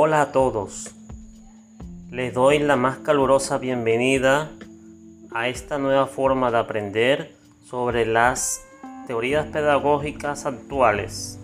Hola a todos, les doy la más calurosa bienvenida a esta nueva forma de aprender sobre las teorías pedagógicas actuales.